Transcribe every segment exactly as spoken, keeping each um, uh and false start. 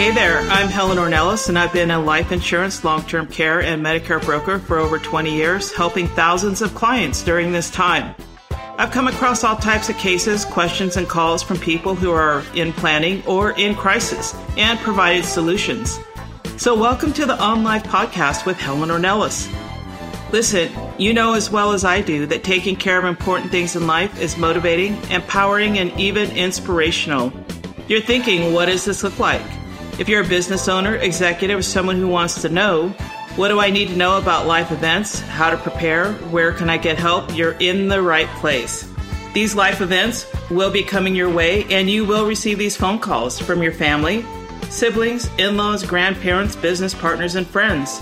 Hey there, I'm Helen Ornelas, and I've been a life insurance, long-term care, and Medicare broker for over twenty years, helping thousands of clients during this time. I've come across all types of cases, questions, and calls from people who are in planning or in crisis and provided solutions. So welcome to the On Life podcast with Helen Ornelas. Listen, you know as well as I do that taking care of important things in life is motivating, empowering, and even inspirational. You're thinking, what does this look like? If you're a business owner, executive, or someone who wants to know, what do I need to know about life events, how to prepare, where can I get help, you're in the right place. These life events will be coming your way, and you will receive these phone calls from your family, siblings, in-laws, grandparents, business partners, and friends.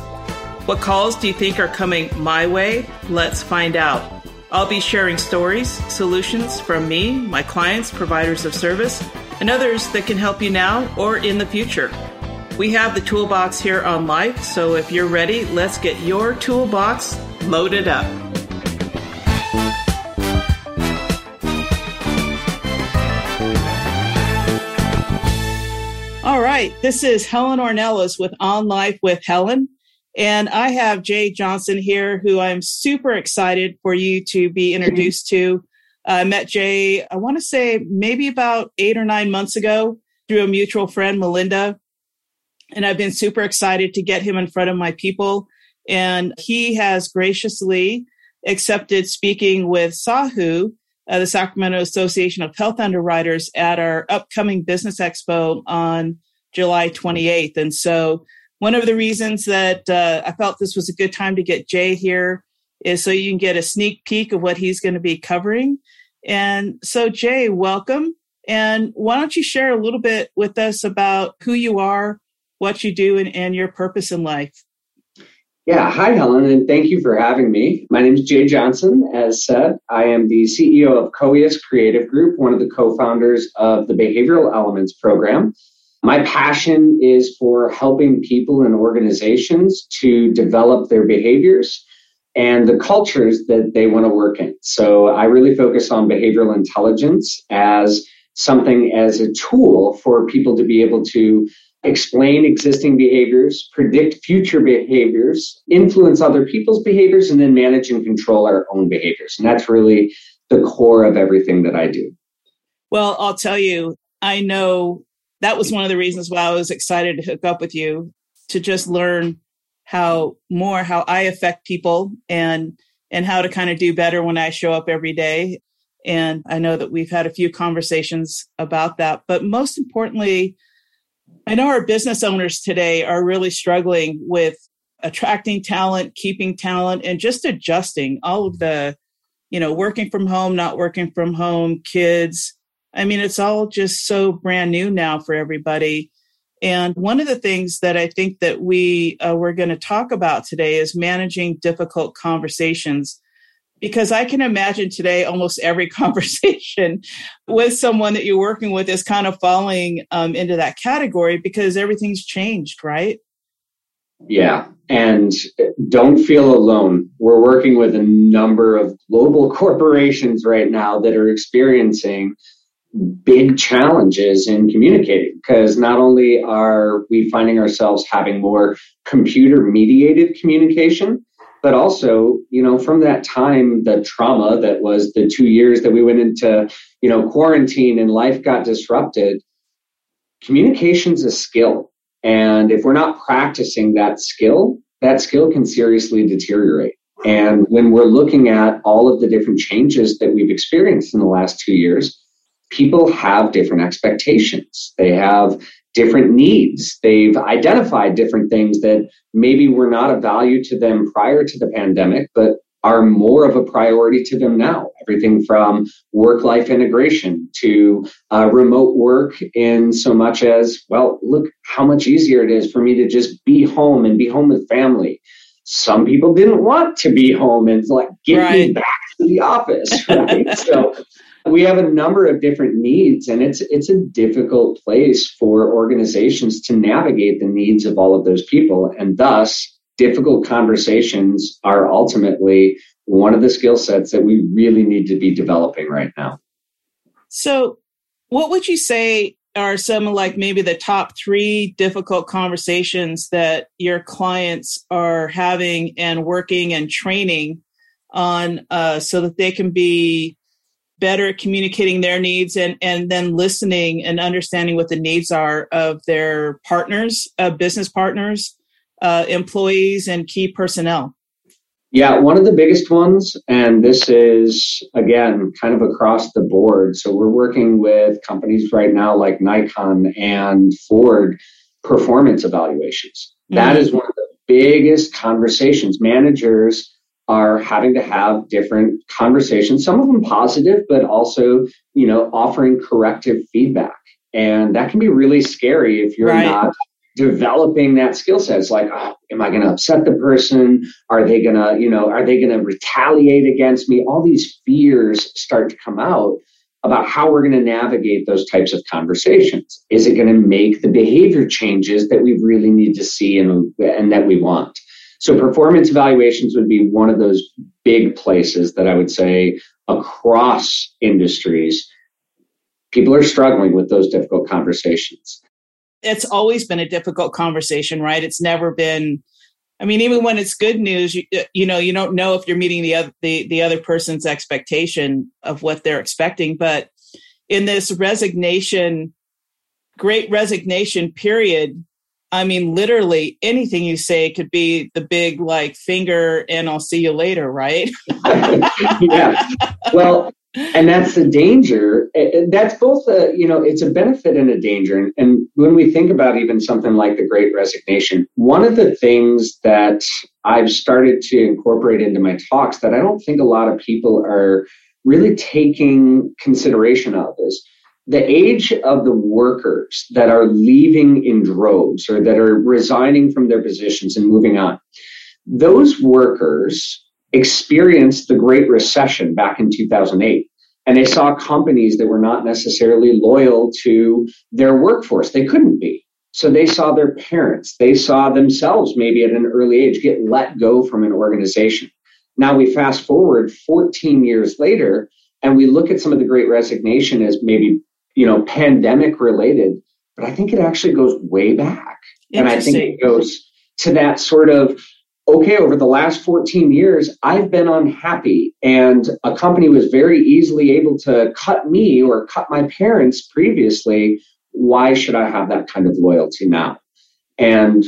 What calls do you think are coming my way? Let's find out. I'll be sharing stories, solutions from me, my clients, providers of service, and others that can help you now or in the future. We have the toolbox here on Life, so if you're ready, let's get your toolbox loaded up. All right, this is Helen Ornelas with On Life with Helen. And I have Jay Johnson here, who I'm super excited for you to be introduced to. I uh, met Jay, I want to say maybe about eight or nine months ago through a mutual friend, Melinda. And I've been super excited to get him in front of my people. And he has graciously accepted speaking with SAHU, uh, the Sacramento Association of Health Underwriters, at our upcoming Business Expo on July twenty-eighth. And so one of the reasons that uh, I felt this was a good time to get Jay here is so you can get a sneak peek of what he's going to be covering. And so, Jay, welcome. And why don't you share a little bit with us about who you are, what you do, and, and your purpose in life? Yeah. Hi, Helen, and thank you for having me. My name is Jay Johnson. As said, I am the C E O of COEUS Creative Group, one of the co-founders of the Behavioral Elements Program. My passion is for helping people and organizations to develop their behaviors and the cultures that they want to work in. So I really focus on behavioral intelligence as something, as a tool for people to be able to explain existing behaviors, predict future behaviors, influence other people's behaviors, and then manage and control our own behaviors. And that's really the core of everything that I do. Well, I'll tell you, I know that was one of the reasons why I was excited to hook up with you, to just learn how more how I affect people and and how to kind of do better when I show up every day. And I know that we've had a few conversations about that. But most importantly, I know our business owners today are really struggling with attracting talent, keeping talent, and just adjusting all of the, you know, working from home, not working from home, kids. I mean, it's all just so brand new now for everybody. And one of the things that I think that we uh, we're going to talk about today is managing difficult conversations, because I can imagine today almost every conversation with someone that you're working with is kind of falling um, into that category, because everything's changed, right? Yeah. And don't feel alone. We're working with a number of global corporations right now that are experiencing big challenges in communicating, because not only are we finding ourselves having more computer mediated communication, but also, you know, from that time, the trauma that was the two years that we went into, you know, quarantine and life got disrupted. Communication's a skill. And if we're not practicing that skill, that skill can seriously deteriorate. And when we're looking at all of the different changes that we've experienced in the last two years, people have different expectations. They have different needs. They've identified different things that maybe were not of value to them prior to the pandemic, but are more of a priority to them now. Everything from work-life integration to uh, remote work, in so much as, well, look how much easier it is for me to just be home and be home with family. Some people didn't want to be home and like, get right. me back to the office, right? So we have a number of different needs, and it's it's a difficult place for organizations to navigate the needs of all of those people. And thus, difficult conversations are ultimately one of the skill sets that we really need to be developing right now. So what would you say are some like maybe the top three difficult conversations that your clients are having and working and training on uh, so that they can be better at communicating their needs and, and then listening and understanding what the needs are of their partners, uh, business partners, uh, employees, and key personnel? Yeah, one of the biggest ones, and this is, again, kind of across the board. So we're working with companies right now like Nikon and Ford, performance evaluations. Mm-hmm. That is one of the biggest conversations. Managers are having to have different conversations, some of them positive, but also, you know, offering corrective feedback. And that can be really scary if you're right. not developing that skill set. It's like, oh, am I going to upset the person? Are they going to, you know, are they going to retaliate against me? All these fears start to come out about how we're going to navigate those types of conversations. Is it going to make the behavior changes that we really need to see and, and that we want? So performance evaluations would be one of those big places that I would say across industries, people are struggling with those difficult conversations. It's always been a difficult conversation, right? It's never been, I mean, even when it's good news, you, you know, you don't know if you're meeting the other, the, the other person's expectation of what they're expecting. But in this resignation, great resignation period, I mean, literally anything you say could be the big like finger and I'll see you later, right? Yeah. Well, and that's the danger. That's both a, you know, it's a benefit and a danger. And when we think about even something like the Great Resignation, one of the things that I've started to incorporate into my talks that I don't think a lot of people are really taking consideration of is the age of the workers that are leaving in droves or that are resigning from their positions and moving on. Those workers experienced the Great Recession back in two thousand eight, and they saw companies that were not necessarily loyal to their workforce. They couldn't be. So they saw their parents, they saw themselves maybe at an early age get let go from an organization. Now we fast forward fourteen years later, and we look at some of the Great Resignation as maybe, you know, pandemic related, but I think it actually goes way back. And I think it goes to that sort of, okay, over the last fourteen years, I've been unhappy and a company was very easily able to cut me or cut my parents previously. Why should I have that kind of loyalty now? And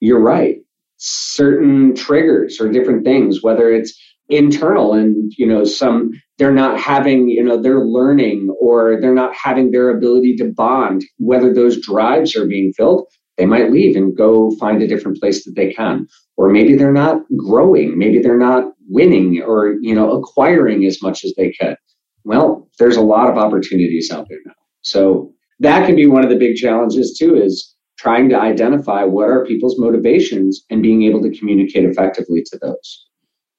you're right. Certain triggers or different things, whether it's internal and, you know, some, they're not having, you know, they're learning or they're not having their ability to bond, whether those drives are being filled, they might leave and go find a different place that they can. Or maybe they're not growing, maybe they're not winning or, you know, acquiring as much as they could. Well, there's a lot of opportunities out there now. So that can be one of the big challenges too, is trying to identify what are people's motivations and being able to communicate effectively to those.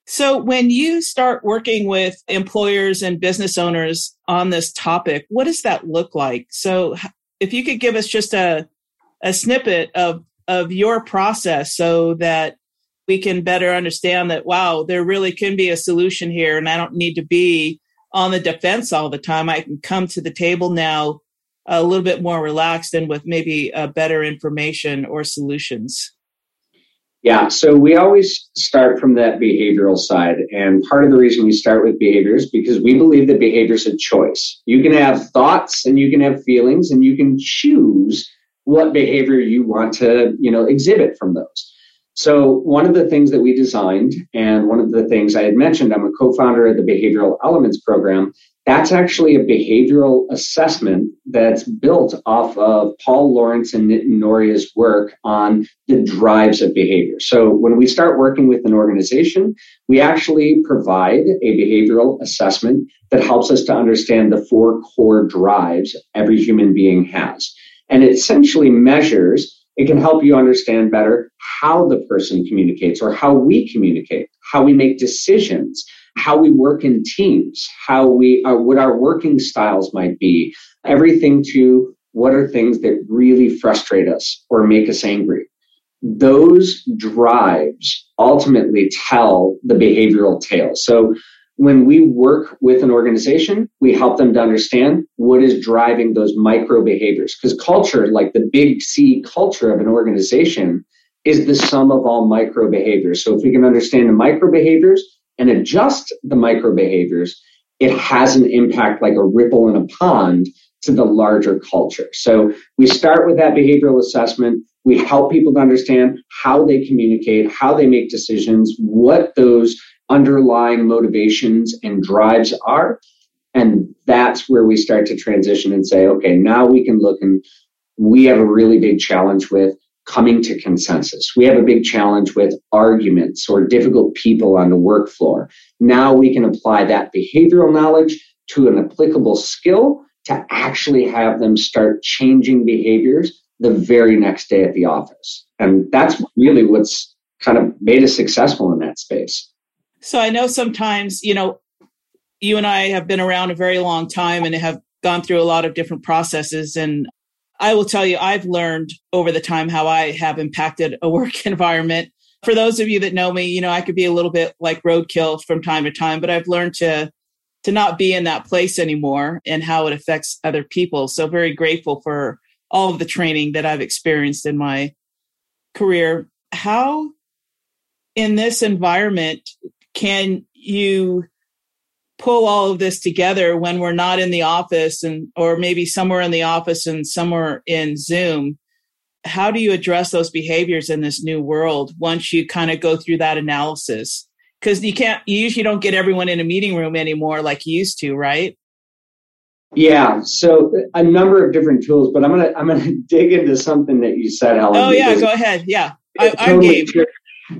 So when you start working with employers and business owners on this topic, what does that look like? So if you could give us just a, a snippet of, of your process so that we can better understand that, wow, there really can be a solution here and I don't need to be on the defense all the time. I can come to the table now a little bit more relaxed and with maybe uh, better information or solutions. Yeah, so we always start from that behavioral side. And part of the reason we start with behavior is because we believe that behavior is a choice. You can have thoughts and you can have feelings and you can choose what behavior you want to, you know, exhibit from those. So one of the things that we designed and one of the things I had mentioned, I'm a co-founder of the Behavioral Elements Program. That's actually a behavioral assessment that's built off of Paul Lawrence and Noria's work on the drives of behavior. So when we start working with an organization, we actually provide a behavioral assessment that helps us to understand the four core drives every human being has. And it essentially measures, it can help you understand better how the person communicates or how we communicate, how we make decisions, how we work in teams, how we are, what our working styles might be, everything to what are things that really frustrate us or make us angry. Those drives ultimately tell the behavioral tale. So when we work with an organization, we help them to understand what is driving those micro behaviors. Because culture, like the big C culture of an organization, is the sum of all micro behaviors. So if we can understand the micro behaviors and adjust the micro behaviors, it has an impact like a ripple in a pond to the larger culture. So we start with that behavioral assessment. We help people to understand how they communicate, how they make decisions, what those underlying motivations and drives are. And that's where we start to transition and say, okay, now we can look, and we have a really big challenge with coming to consensus. We have a big challenge with arguments or difficult people on the work floor. Now we can apply that behavioral knowledge to an applicable skill to actually have them start changing behaviors the very next day at the office. And that's really what's kind of made us successful in that space. So I know sometimes, you know, you and I have been around a very long time and have gone through a lot of different processes. And I will tell you, I've learned over the time how I have impacted a work environment. For those of you that know me, you know, I could be a little bit like roadkill from time to time, but I've learned to to not be in that place anymore and how it affects other people. So very grateful for all of the training that I've experienced in my career. How in this environment can you pull all of this together when we're not in the office, and or maybe somewhere in the office and somewhere in Zoom? How do you address those behaviors in this new world once you kind of go through that analysis? Because you can't, you usually don't get everyone in a meeting room anymore like you used to, right? Yeah. So a number of different tools, but I'm gonna I'm gonna dig into something that you said, Helen. Oh yeah, go ahead. Yeah, I, I'm game. Tri-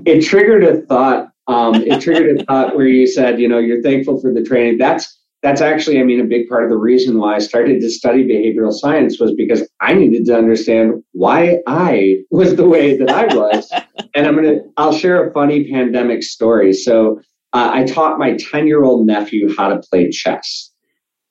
it triggered a thought. Um, it triggered a thought where you said, you know, you're thankful for the training. That's that's actually, I mean, a big part of the reason why I started to study behavioral science was because I needed to understand why I was the way that I was. And I'm gonna I'll share a funny pandemic story. So uh, I taught my ten-year-old nephew how to play chess.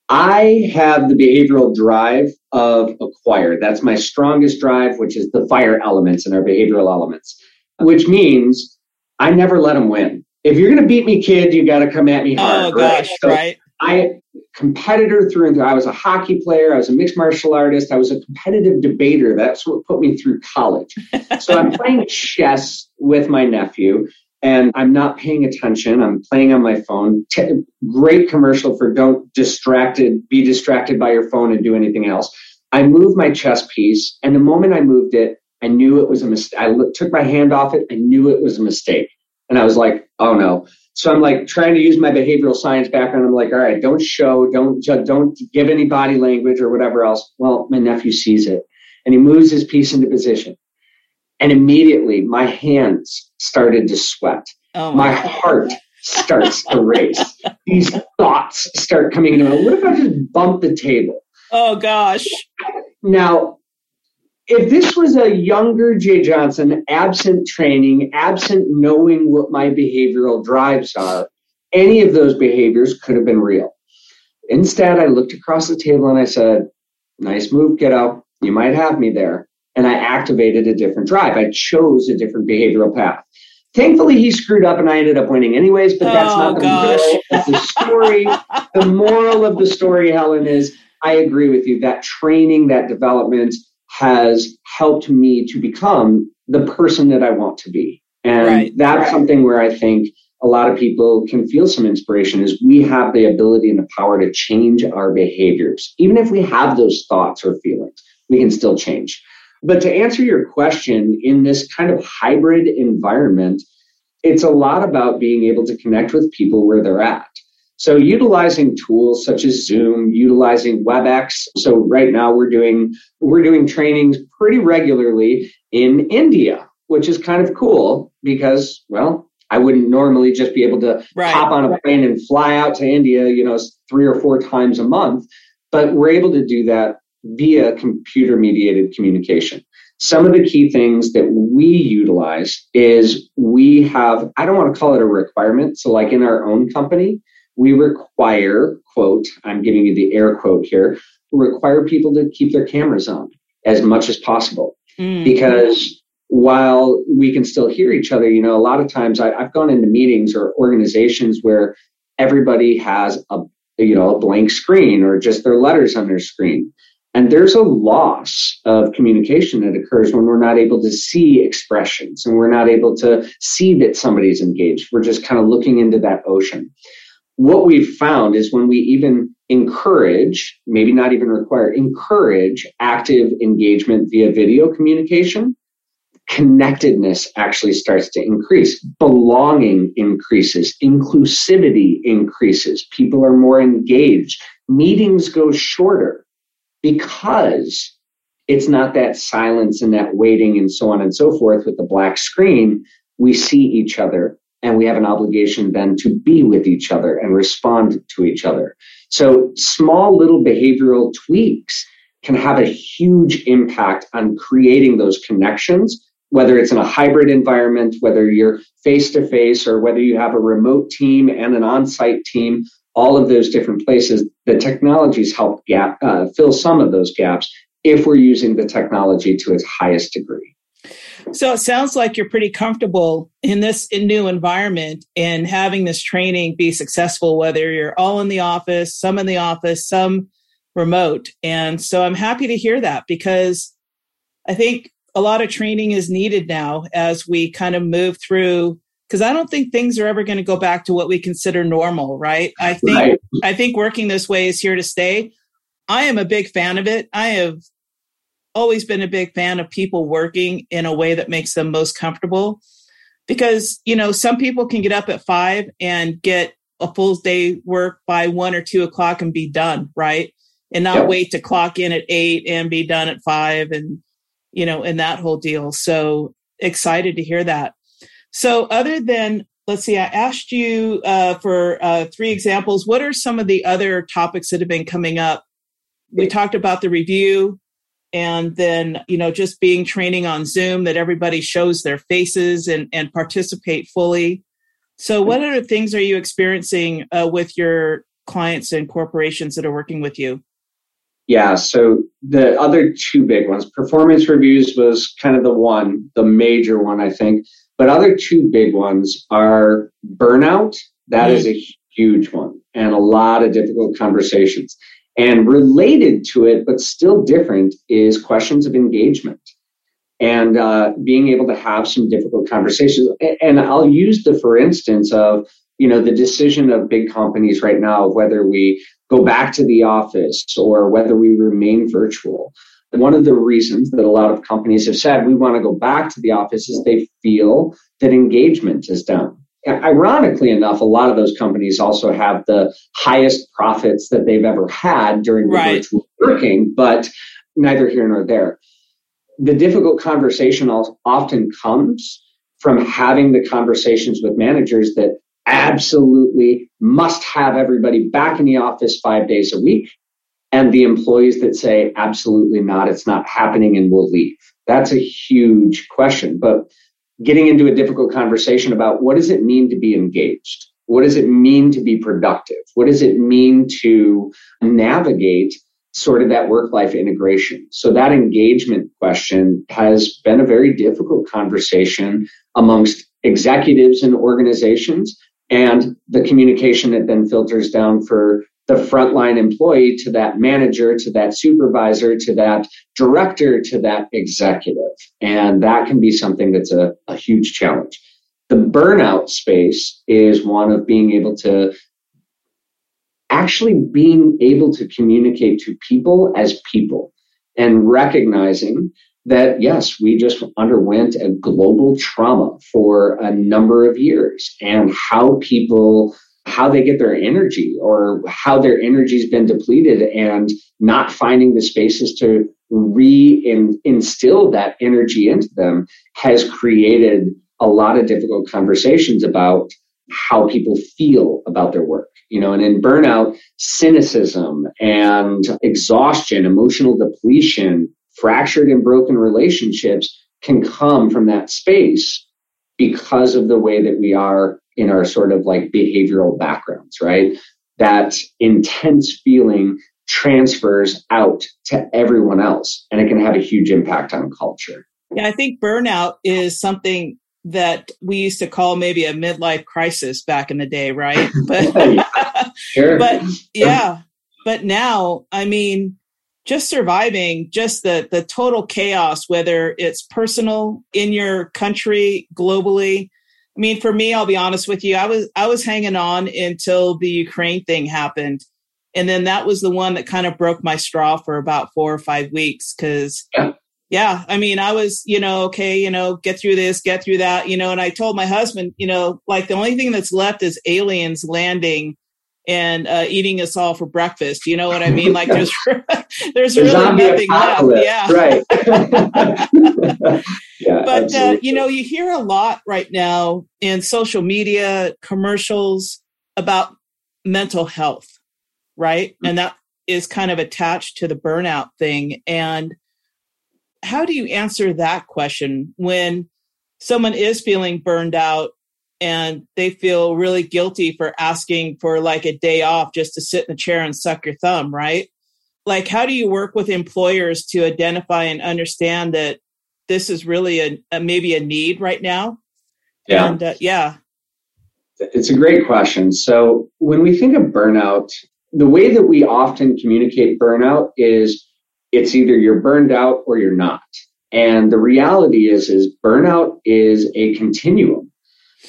I have the behavioral drive of a choir. That's my strongest drive, which is the fire elements in our behavioral elements, which means I never let them win. If you're going to beat me, kid, you got to come at me hard. Oh, right? Gosh, so right. I competitor through and through. I was a hockey player. I was a mixed martial artist. I was a competitive debater. That's what put me through college. So I'm playing chess with my nephew, and I'm not paying attention. I'm playing on my phone. T- great commercial for don't distracted, be distracted by your phone and do anything else. I moved my chess piece, and the moment I moved it, I knew it was a mistake. I look, took my hand off it. I knew it was a mistake. And I was like, oh no. So I'm like trying to use my behavioral science background. I'm like, all right, don't show, don't don't give any body language or whatever else. Well, my nephew sees it and he moves his piece into position. And immediately my hands started to sweat. Oh my, my heart starts to race. These thoughts start coming to me. What if I just bump the table? Oh gosh. Now, if this was a younger Jay Johnson, absent training, absent knowing what my behavioral drives are, any of those behaviors could have been real. Instead, I looked across the table and I said, nice move, kiddo. You might have me there. And I activated a different drive. I chose a different behavioral path. Thankfully, he screwed up and I ended up winning anyways, but that's oh, not the moral of the story. The moral of the story, Helen, is I agree with you. That training, that development has helped me to become the person that I want to be. And right, that's right. Something where I think a lot of people can feel some inspiration is we have the ability and the power to change our behaviors. Even if we have those thoughts or feelings, we can still change. But to answer your question, in this kind of hybrid environment, it's a lot about being able to connect with people where they're at. So utilizing tools such as Zoom, utilizing WebEx. So right now we're doing we're doing trainings pretty regularly in India, which is kind of cool because, well, I wouldn't normally just be able to right. hop on a plane and fly out to India, you know, three or four times a month, but we're able to do that via computer-mediated communication. Some of the key things that we utilize is we have, I don't want to call it a requirement, so like in our own company, we require, quote, I'm giving you the air quote here, require people to keep their cameras on as much as possible. Mm. Because while we can still hear each other, you know, a lot of times I, I've gone into meetings or organizations where everybody has a, you know, a blank screen or just their letters on their screen. And there's a loss of communication that occurs when we're not able to see expressions and we're not able to see that somebody's engaged. We're just kind of looking into that ocean. What we've found is when we even encourage, maybe not even require, encourage active engagement via video communication, connectedness actually starts to increase. Belonging increases. Inclusivity increases. People are more engaged. Meetings go shorter because it's not that silence and that waiting and so on and so forth with the black screen. We see each other and we have an obligation then to be with each other and respond to each other. So small little behavioral tweaks can have a huge impact on creating those connections, whether it's in a hybrid environment, whether you're face-to-face, or whether you have a remote team and an on-site team, all of those different places. The technologies help gap, uh, fill some of those gaps if we're using the technology to its highest degree. So it sounds like you're pretty comfortable in this new environment and having this training be successful, whether you're all in the office, some in the office, some remote. And so I'm happy to hear that, because I think a lot of training is needed now as we kind of move through, because I don't think things are ever going to go back to what we consider normal, right? I think right. I think working this way is here to stay. I am a big fan of it. I have always been a big fan of people working in a way that makes them most comfortable, because, you know, some people can get up at five and get a full day work by one or two o'clock and be done, right? And not yep. wait to clock in at eight and be done at five and, you know, and that whole deal. So excited to hear that. So other than, let's see, I asked you uh, for uh, three examples. What are some of the other topics that have been coming up? We talked about the review and then, you know, just being training on Zoom that everybody shows their faces and, and participate fully. So what other things are you experiencing uh, with your clients and corporations that are working with you? Yeah, so the other two big ones, performance reviews was kind of the one, the major one, I think. But other two big ones are burnout. That is a huge one, and a lot of difficult conversations. And related to it, but still different, is questions of engagement and uh, being able to have some difficult conversations. And I'll use the, for instance, of, you know, the decision of big companies right now of whether we go back to the office or whether we remain virtual. One of the reasons that a lot of companies have said we want to go back to the office is they feel that engagement is down. Ironically enough, a lot of those companies also have the highest profits that they've ever had during right. virtual working, but neither here nor there. The difficult conversation often comes from having the conversations with managers that absolutely must have everybody back in the office five days a week, and the employees that say, absolutely not, it's not happening, and we'll leave. That's a huge question. But getting into a difficult conversation about what does it mean to be engaged? What does it mean to be productive? What does it mean to navigate sort of that work-life integration? So that engagement question has been a very difficult conversation amongst executives and organizations, and the communication that then filters down for the frontline employee to that manager, to that supervisor, to that director, to that executive. And that can be something that's a, a huge challenge. The burnout space is one of being able to actually being able to communicate to people as people and recognizing that, yes, we just underwent a global trauma for a number of years, and how people how they get their energy or how their energy's been depleted, and not finding the spaces to re-instill that energy into them has created a lot of difficult conversations about how people feel about their work. You know, and in burnout, cynicism and exhaustion, emotional depletion, fractured and broken relationships can come from that space because of the way that we are in our sort of like behavioral backgrounds, right? That intense feeling transfers out to everyone else, and it can have a huge impact on culture. Yeah, I think burnout is something that we used to call maybe a midlife crisis back in the day, right? But, sure. but yeah, but now, I mean, just surviving, just the the total chaos, whether it's personal, in your country, globally. I mean, for me, I'll be honest with you, I was I was hanging on until the Ukraine thing happened. And then that was the one that kind of broke my straw for about four or five weeks. Because, yeah. yeah, I mean, I was, you know, okay, you know, get through this, get through that, you know, and I told my husband, you know, like the only thing that's left is aliens landing and uh, eating us all for breakfast. You know what I mean? Like there's there's the really nothing left. Yeah. Right. yeah, but, uh, you know, you hear a lot right now in social media, commercials about mental health. Right. And that is kind of attached to the burnout thing. And how do you answer that question when someone is feeling burned out and they feel really guilty for asking for like a day off just to sit in the chair and suck your thumb? Right. Like, how do you work with employers to identify and understand that this is really a, a maybe a need right now? Yeah. And, uh, yeah. It's a great question. So when we think of burnout, the way that we often communicate burnout is it's either you're burned out or you're not. And the reality is, is burnout is a continuum.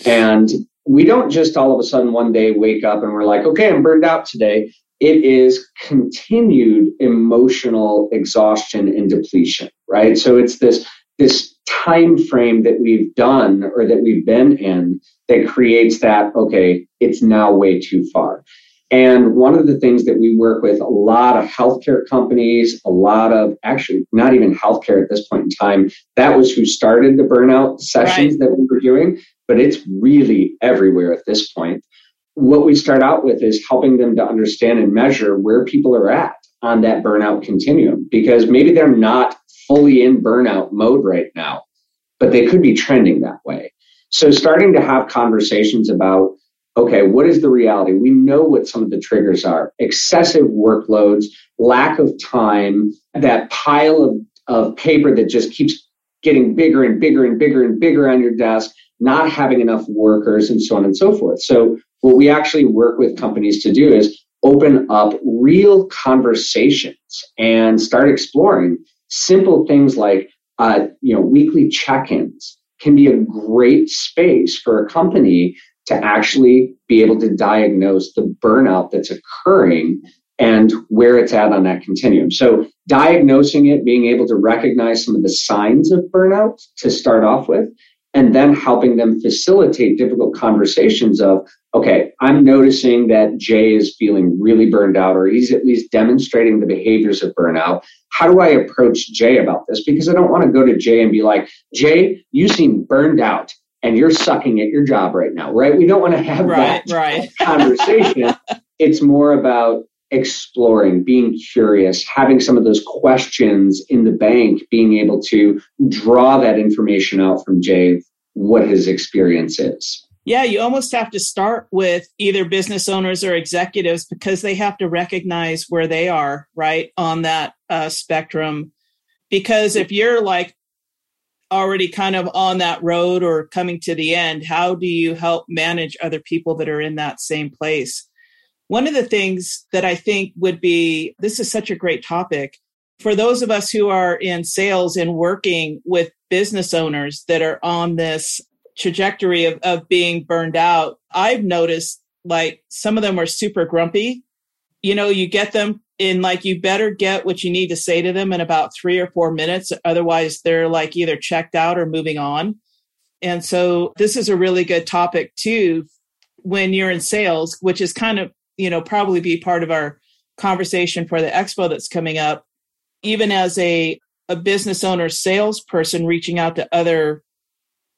And we don't just all of a sudden one day wake up and we're like, okay, I'm burned out today. It is continued emotional exhaustion and depletion, right? So it's this, this time frame that we've done or that we've been in that creates that, okay, it's now way too far. And one of the things that we work with a lot of healthcare companies, a lot of actually not even healthcare at this point in time. That was who started the burnout sessions right. that we were doing, but it's really everywhere at this point. What we start out with is helping them to understand and measure where people are at on that burnout continuum, because maybe they're not fully in burnout mode right now, but they could be trending that way. So starting to have conversations about, okay, what is the reality? We know what some of the triggers are. Excessive workloads, lack of time, that pile of, of paper that just keeps getting bigger and bigger and bigger and bigger on your desk, not having enough workers and so on and so forth. So what we actually work with companies to do is open up real conversations and start exploring simple things like uh, you know, weekly check-ins can be a great space for a company to actually be able to diagnose the burnout that's occurring and where it's at on that continuum. So diagnosing it, being able to recognize some of the signs of burnout to start off with, and then helping them facilitate difficult conversations of, okay, I'm noticing that Jay is feeling really burned out, or he's at least demonstrating the behaviors of burnout. How do I approach Jay about this? Because I don't want to go to Jay and be like, Jay, you seem burned out. And you're sucking at your job right now, right? We don't want to have right, that right. conversation. It's more about exploring, being curious, having some of those questions in the bank, being able to draw that information out from Jay, what his experience is. Yeah, you almost have to start with either business owners or executives because they have to recognize where they are, right, on that uh, spectrum. Because if you're like, already kind of on that road or coming to the end, how do you help manage other people that are in that same place? One of the things that I think would be, this is such a great topic, for those of us who are in sales and working with business owners that are on this trajectory of, of being burned out, I've noticed like some of them are super grumpy. You know, you get them in like, you better get what you need to say to them in about three or four minutes. Otherwise, they're like either checked out or moving on. And so this is a really good topic too, when you're in sales, which is kind of, you know, probably be part of our conversation for the expo that's coming up, even as a, a business owner salesperson reaching out to other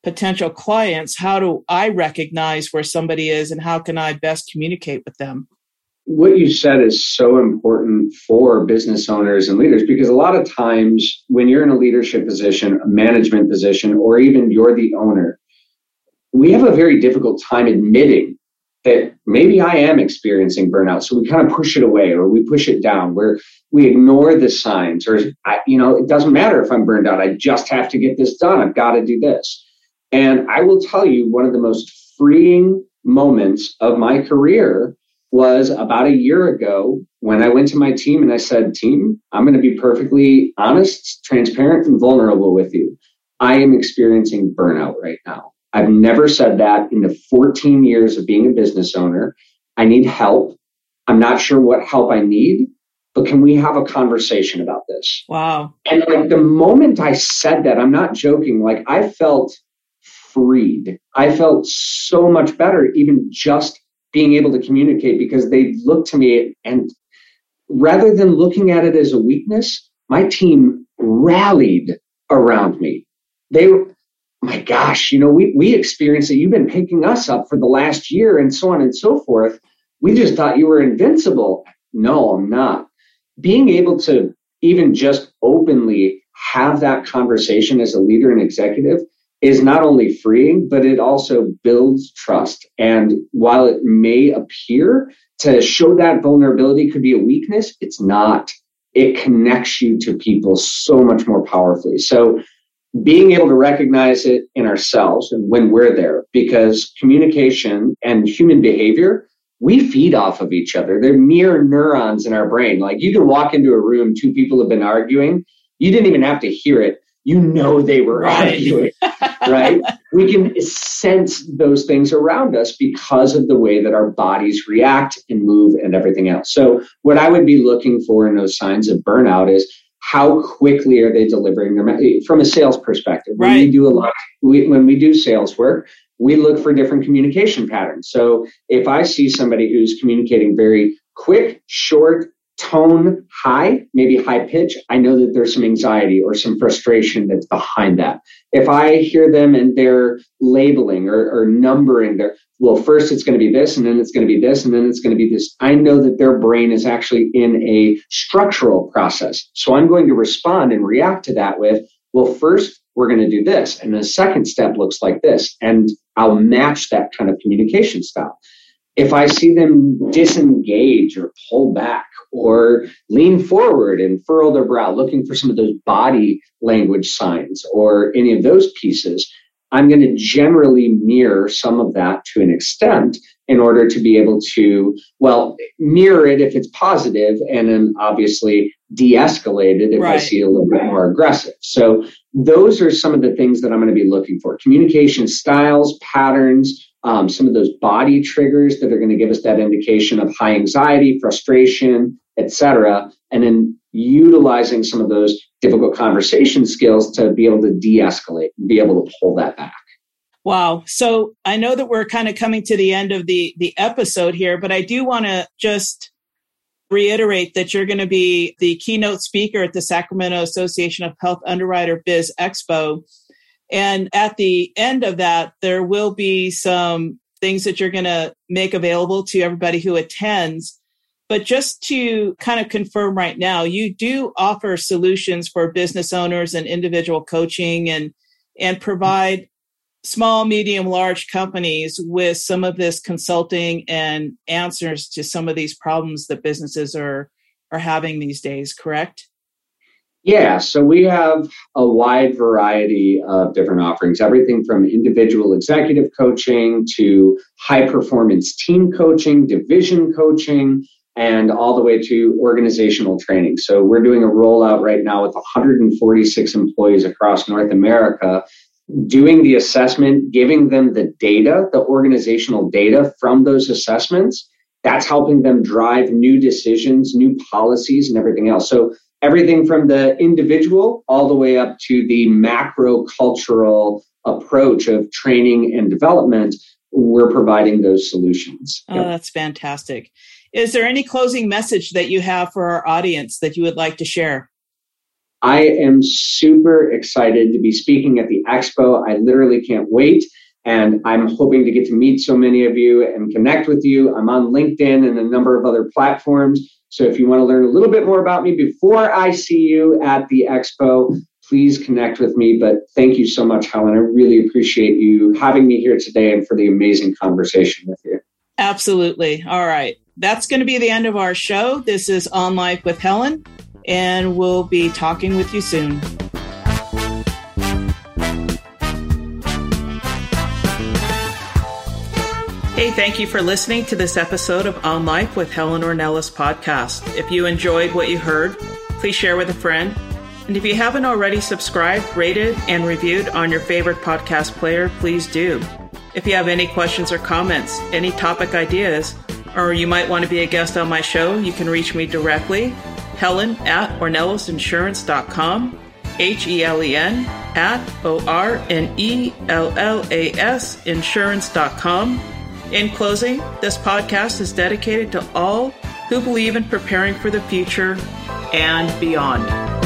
potential clients, how do I recognize where somebody is and how can I best communicate with them? What you said is so important for business owners and leaders, because a lot of times when you're in a leadership position, a management position, or even you're the owner, we have a very difficult time admitting that maybe I am experiencing burnout. So we kind of push it away or we push it down where we ignore the signs or, I, you know, it doesn't matter if I'm burned out. I just have to get this done. I've got to do this. And I will tell you, one of the most freeing moments of my career was about a year ago when I went to my team and I said, team, I'm going to be perfectly honest, transparent, and vulnerable with you. I am experiencing burnout right now. I've never said that in the fourteen years of being a business owner. I need help. I'm not sure what help I need, but can we have a conversation about this? Wow. And like the moment I said that, I'm not joking, like I felt freed. I felt so much better, even just being able to communicate, because they looked to me, and rather than looking at it as a weakness, my team rallied around me. They were, my gosh, you know, we, we experienced it. You've been picking us up for the last year and so on and so forth. We just thought you were invincible. No, I'm not. Being able to even just openly have that conversation as a leader and executive is not only freeing, but it also builds trust. And while it may appear to show that vulnerability could be a weakness, it's not. It connects you to people so much more powerfully. So being able to recognize it in ourselves and when we're there, because communication and human behavior, we feed off of each other. They're mere neurons in our brain. Like you can walk into a room, two people have been arguing. You didn't even have to hear it. You know they were arguing, right? We can sense those things around us because of the way that our bodies react and move and everything else. So what I would be looking for in those signs of burnout is, how quickly are they delivering their message from a sales perspective? Right. When we do a lot, we, when we do sales work, we look for different communication patterns. So if I see somebody who's communicating very quick, short, tone high, maybe high pitch, I know that there's some anxiety or some frustration that's behind that. If I hear them and they're labeling or, or numbering their, well, first it's going to be this, and then it's going to be this, and then it's going to be this, I know that their brain is actually in a structural process. So I'm going to respond and react to that with, well, first we're going to do this, and the second step looks like this, and I'll match that kind of communication style. If I see them disengage or pull back or lean forward and furrow their brow, looking for some of those body language signs or any of those pieces, I'm going to generally mirror some of that to an extent in order to be able to, well, mirror it if it's positive, and then obviously de-escalate it if right. I see it a little bit more aggressive. So those are some of the things that I'm going to be looking for. Communication styles, patterns, um, some of those body triggers that are going to give us that indication of high anxiety, frustration, et cetera. And then utilizing some of those difficult conversation skills to be able to de-escalate and be able to pull that back. Wow. So I know that we're kind of coming to the end of the, the episode here, but I do want to just reiterate that you're going to be the keynote speaker at the Sacramento Association of Health Underwriter Biz Expo. And at the end of that, there will be some things that you're going to make available to everybody who attends. But just to kind of confirm right now, you do offer solutions for business owners and individual coaching, and and provide small, medium, large companies with some of this consulting and answers to some of these problems that businesses are, are having these days, correct? Yeah, so we have a wide variety of different offerings, everything from individual executive coaching to high-performance team coaching, division coaching, and all the way to organizational training. So we're doing a rollout right now with one hundred forty-six employees across North America, doing the assessment, giving them the data, the organizational data from those assessments. That's helping them drive new decisions, new policies, and everything else. So everything from the individual all the way up to the macro cultural approach of training and development, we're providing those solutions. Oh, yep. That's fantastic. Is there any closing message that you have for our audience that you would like to share? I am super excited to be speaking at the expo. I literally can't wait. And I'm hoping to get to meet so many of you and connect with you. I'm on LinkedIn and a number of other platforms. So if you want to learn a little bit more about me before I see you at the expo, please connect with me. But thank you so much, Helen. I really appreciate you having me here today and for the amazing conversation with you. Absolutely. All right. That's going to be the end of our show. This is On Life with Helen, and we'll be talking with you soon. Hey, thank you for listening to this episode of On Life with Helen Ornelas podcast. If you enjoyed what you heard, please share with a friend. And if you haven't already subscribed, rated, and reviewed on your favorite podcast player, please do. If you have any questions or comments, any topic ideas, or you might want to be a guest on my show, you can reach me directly, Helen at ornelas insurance dot com, H E L E N at O R N E L L A S insurance dot com. In closing, this podcast is dedicated to all who believe in preparing for the future and beyond.